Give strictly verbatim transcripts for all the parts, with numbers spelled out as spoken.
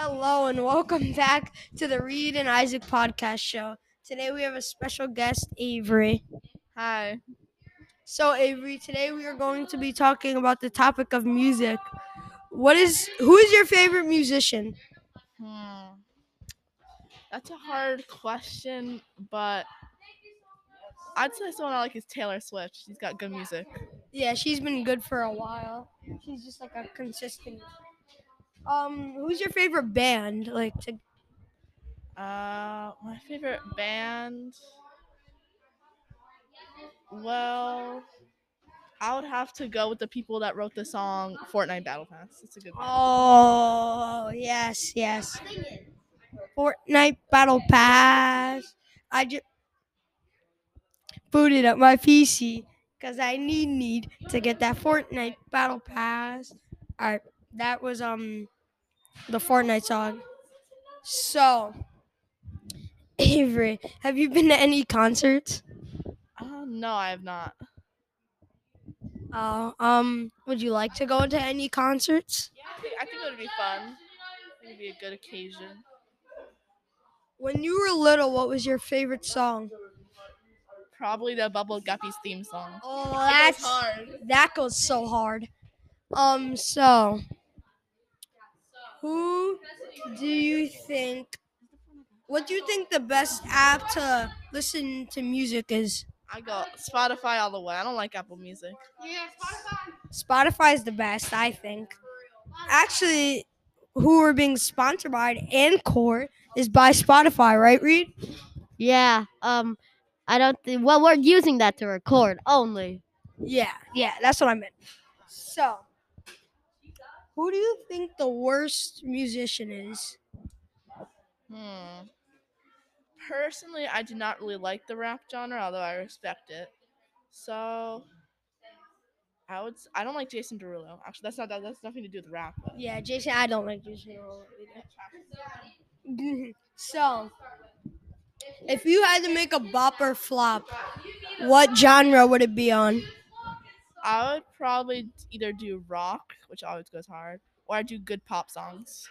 Hello and welcome back to the Reed and Isaac podcast show. Today we have a special guest, Avery. Hi. So Avery, today we are going to be talking about the topic of music. What is who is your favorite musician? Hmm. That's a hard question, but I'd say someone I like is Taylor Swift. She's got good music. Yeah, she's been good for a while. She's just like a consistent. Um, who's your favorite band? Like, to... uh, my favorite band. Well, I would have to go with the people that wrote the song "Fortnite Battle Pass." It's a good one. Oh yes, yes. Fortnite Battle Pass. I just booted up my P C because I need need to get that Fortnite Battle Pass. All right. That was um the Fortnite song. So, Avery, have you been to any concerts? Uh, no, I have not. Oh, uh, um, would you like to go to any concerts? Yeah, I think, I think it would be fun. It would be a good occasion. When you were little, what was your favorite song? Probably the Bubble Guppies theme song. Oh, that's hard. That goes so hard. Um, so, who do you think, what do you think the best app to listen to music is? I go Spotify all the way. I don't like Apple Music. Yeah, Spotify. Spotify is the best, I think. Actually, who are being sponsored by Encore is by Spotify, right, Reed? Yeah, um, I don't think, well, we're using that to record only. Yeah, yeah, that's what I meant. So, who do you think the worst musician is? Hmm. Personally, I do not really like the rap genre, although I respect it. So, I would. I don't like Jason Derulo. Actually, that's not that. That's nothing to do with rap. But. Yeah, Jason. I don't like Jason Derulo either. So, if you had to make a bop or flop, what genre would it be on? I would probably either do rock, which always goes hard, or I do good pop songs.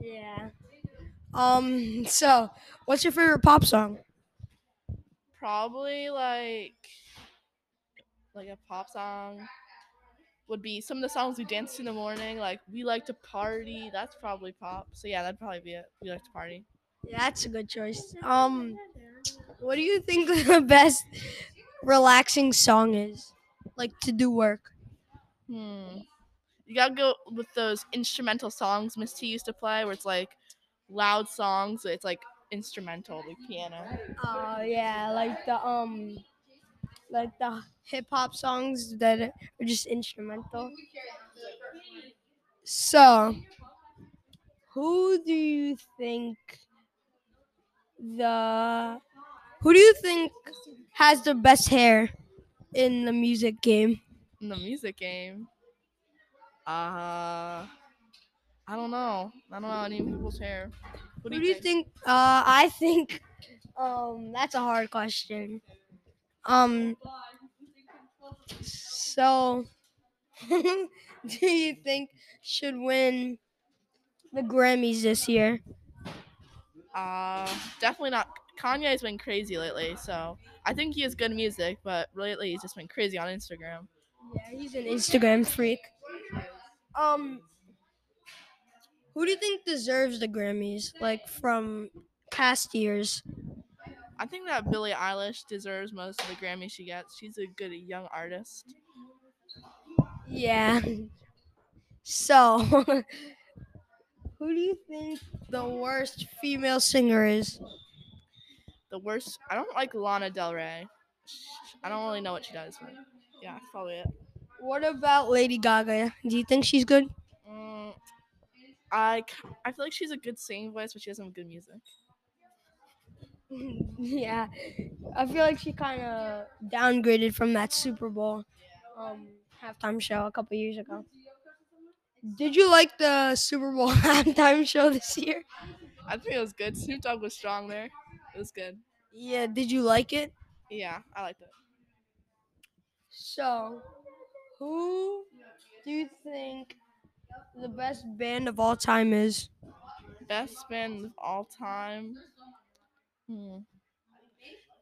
Yeah. Um. So, what's your favorite pop song? Probably like, like a pop song would be some of the songs we danced in the morning. Like We Like to Party. That's probably pop. So yeah, that'd probably be it. We Like to Party. Yeah, that's a good choice. Um, what do you think the best relaxing song is? Like to do work. Hmm. You gotta go with those instrumental songs Miss T used to play, where it's like loud songs. It's like instrumental, like piano. Oh yeah, like the um, like the hip hop songs that are just instrumental. So, who do you think the who do you think has the best hair? In the music game. In the music game? Uh, I don't know. I don't know any people's hair. What do you, do you think? think? Uh, I think um, that's a hard question. Um, so, do you think should win the Grammys this year? Uh, definitely not. Kanye's been crazy lately, so I think he has good music, but lately he's just been crazy on Instagram. Yeah, he's an Instagram freak. Um, who do you think deserves the Grammys, like, from past years? I think that Billie Eilish deserves most of the Grammys she gets. She's a good young artist. Yeah. So, who do you think the worst female singer is? The worst, I don't like Lana Del Rey. I don't really know what she does, but yeah, that's probably it. What about Lady Gaga? Do you think she's good? Um, I, I feel like she's a good singing voice, but she doesn't have good music. Yeah, I feel like she kind of downgraded from that Super Bowl um, halftime show a couple years ago. Did you like the Super Bowl halftime show this year? I think it was good. Snoop Dogg was strong there. It was good. Yeah, did you like it? Yeah, I liked it. So, who do you think the best band of all time is? best band of all time. Hmm.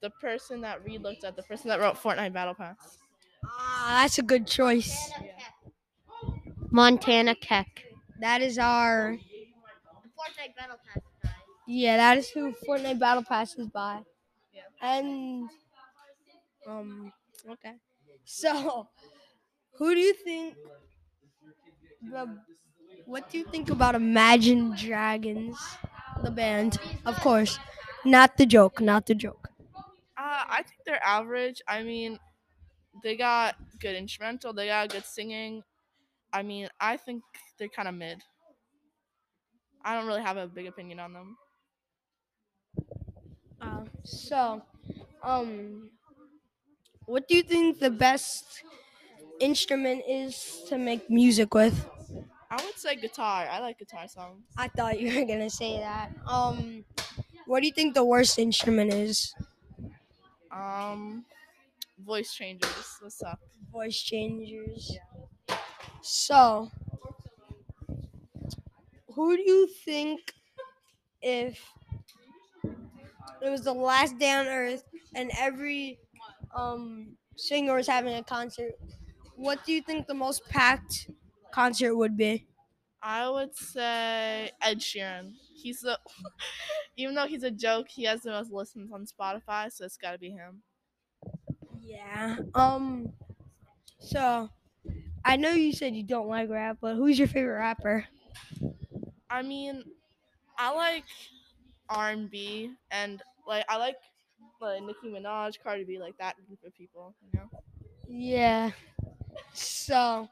The person that Reed looked at, the person that wrote Fortnite Battle Pass. Ah, uh, that's a good choice. Yeah. Montana Keck. That is our Fortnite Battle Pass by. Yeah, that is who Fortnite Battle Pass is by. Yeah. And um okay. So who do you think the what do you think about Imagine Dragons, the band? Of course. Not the joke, not the joke. Uh, I think they're average. I mean, they got good instrumental, they got good singing. I mean, I think they're kind of mid. I don't really have a big opinion on them. Uh, so, um, what do you think the best instrument is to make music with? I would say guitar. I like guitar songs. I thought you were going to say that. Um, what do you think the worst instrument is? Um, voice changers. What's up? Voice changers. Yeah. So, who do you think, if it was the last day on Earth and every um, singer was having a concert, what do you think the most packed concert would be? I would say Ed Sheeran. He's the, even though he's a joke, he has the most listens on Spotify, so it's got to be him. Yeah. Um. So. I know you said you don't like rap, but who's your favorite rapper? I mean, I like R and B, and like I like like Nicki Minaj, Cardi B, like that group of people, you know? Yeah. So.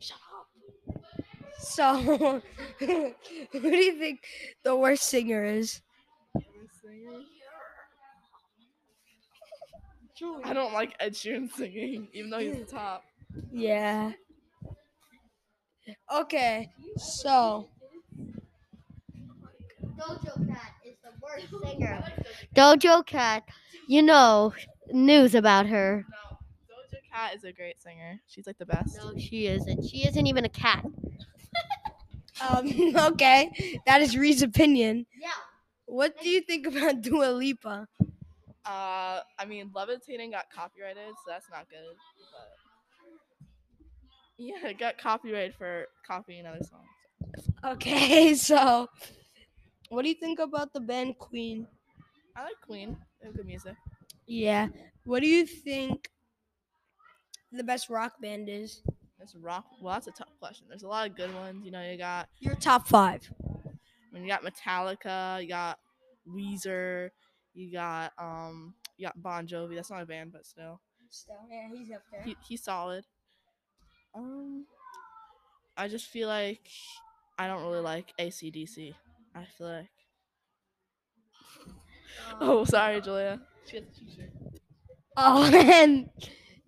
Shut up. So, who do you think the worst singer is? The worst singer? I don't like Ed Sheeran singing, even though he's the top. Yeah. Okay, so. Doja Cat is the worst singer. Doja Cat, you know, news about her. No, Doja Cat is a great singer. She's like the best. No, she isn't. She isn't even a cat. um. Okay, that is Reed's opinion. Yeah. What do you think about Dua Lipa? Uh, I mean, Levitating got copyrighted, so that's not good. But yeah, it got copyrighted for copying other songs. So. Okay, so what do you think about the band Queen? I like Queen. They have good music. Yeah. What do you think the best rock band is? That's rock. Well, that's a tough question. There's a lot of good ones. You know, you got your top five. I mean, you got Metallica. You got Weezer. You got um, you got Bon Jovi. That's not a band, but still. Still, yeah, he's up there. He, he's solid. Um, I just feel like I don't really like A C D C. I feel like. Um, oh, sorry, Julia. She has a T-shirt. Oh, man,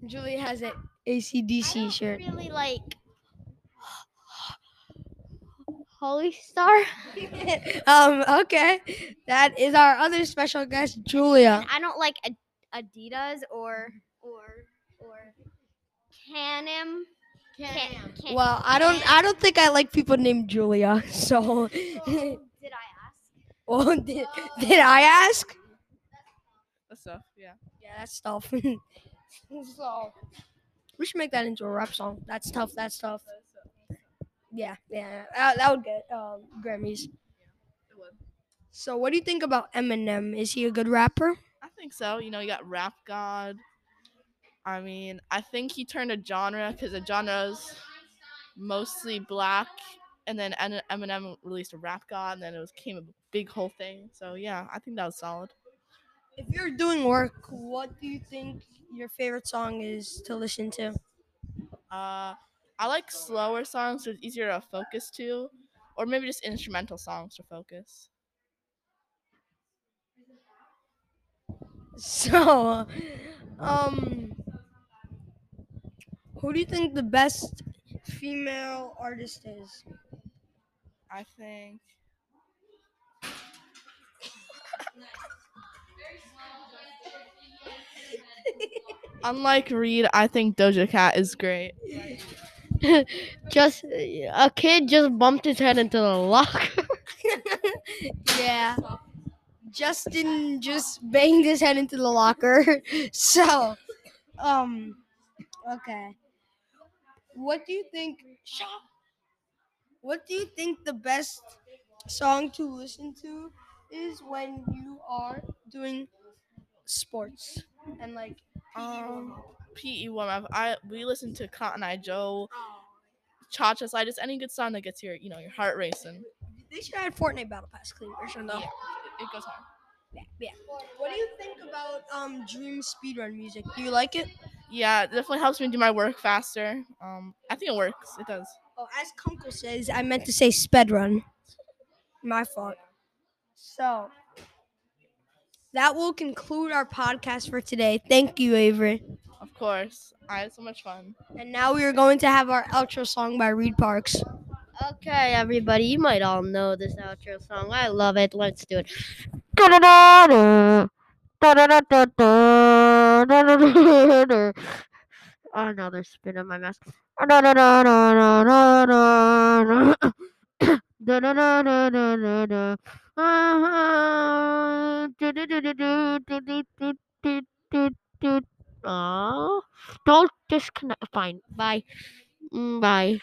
Julia has an A C D C shirt. I don't really like Holy Star. um. Okay, that is our other special guest, Julia. And I don't like Adidas or or or Can-Am. Can-Am. Can- well, I don't. I don't think I like people named Julia. So. Well, did I ask? Well, did uh, did I ask? That's tough. Yeah. Yeah, that's tough. So, we should make that into a rap song. That's tough. That's tough. Yeah, yeah, that, that would get um, Grammys. Yeah, it would. So, what do you think about Eminem? Is he a good rapper? I think so. You know, you got Rap God. I mean, I think he turned a genre because the genre's mostly black, and then Eminem released a Rap God, and then it was, became a big whole thing. So, yeah, I think that was solid. If you're doing work, what do you think your favorite song is to listen to? Uh. I like slower songs, so it's easier to focus to, or maybe just instrumental songs to focus. So, um, who do you think the best female artist is? I think. Unlike Reed, I think Doja Cat is great. Just a kid just bumped his head into the locker. Yeah. Justin just banged his head into the locker. So, um, okay. What do you think? What do you think the best song to listen to is when you are doing sports and like um P E warm-up? I we listen to Cotton Eye Joe, Chacha Slides, just any good song that gets your you know your heart racing. They should add Fortnite Battle Pass clean version though. Yeah. It goes hard. Yeah, yeah. What do you think about um Dream speedrun music? Do you like it? Yeah, it definitely helps me do my work faster. Um, I think it works. It does. Oh, as Kunkel says, I meant to say sped run. My fault. So that will conclude our podcast for today. Thank you, Avery. Of course. I had so much fun. And now we are going to have our outro song by Reed Parks. Okay, everybody, you might all know this outro song. I love it. Let's do it. Another spin on my mask. Oh, don't disconnect. Fine. Bye. Bye.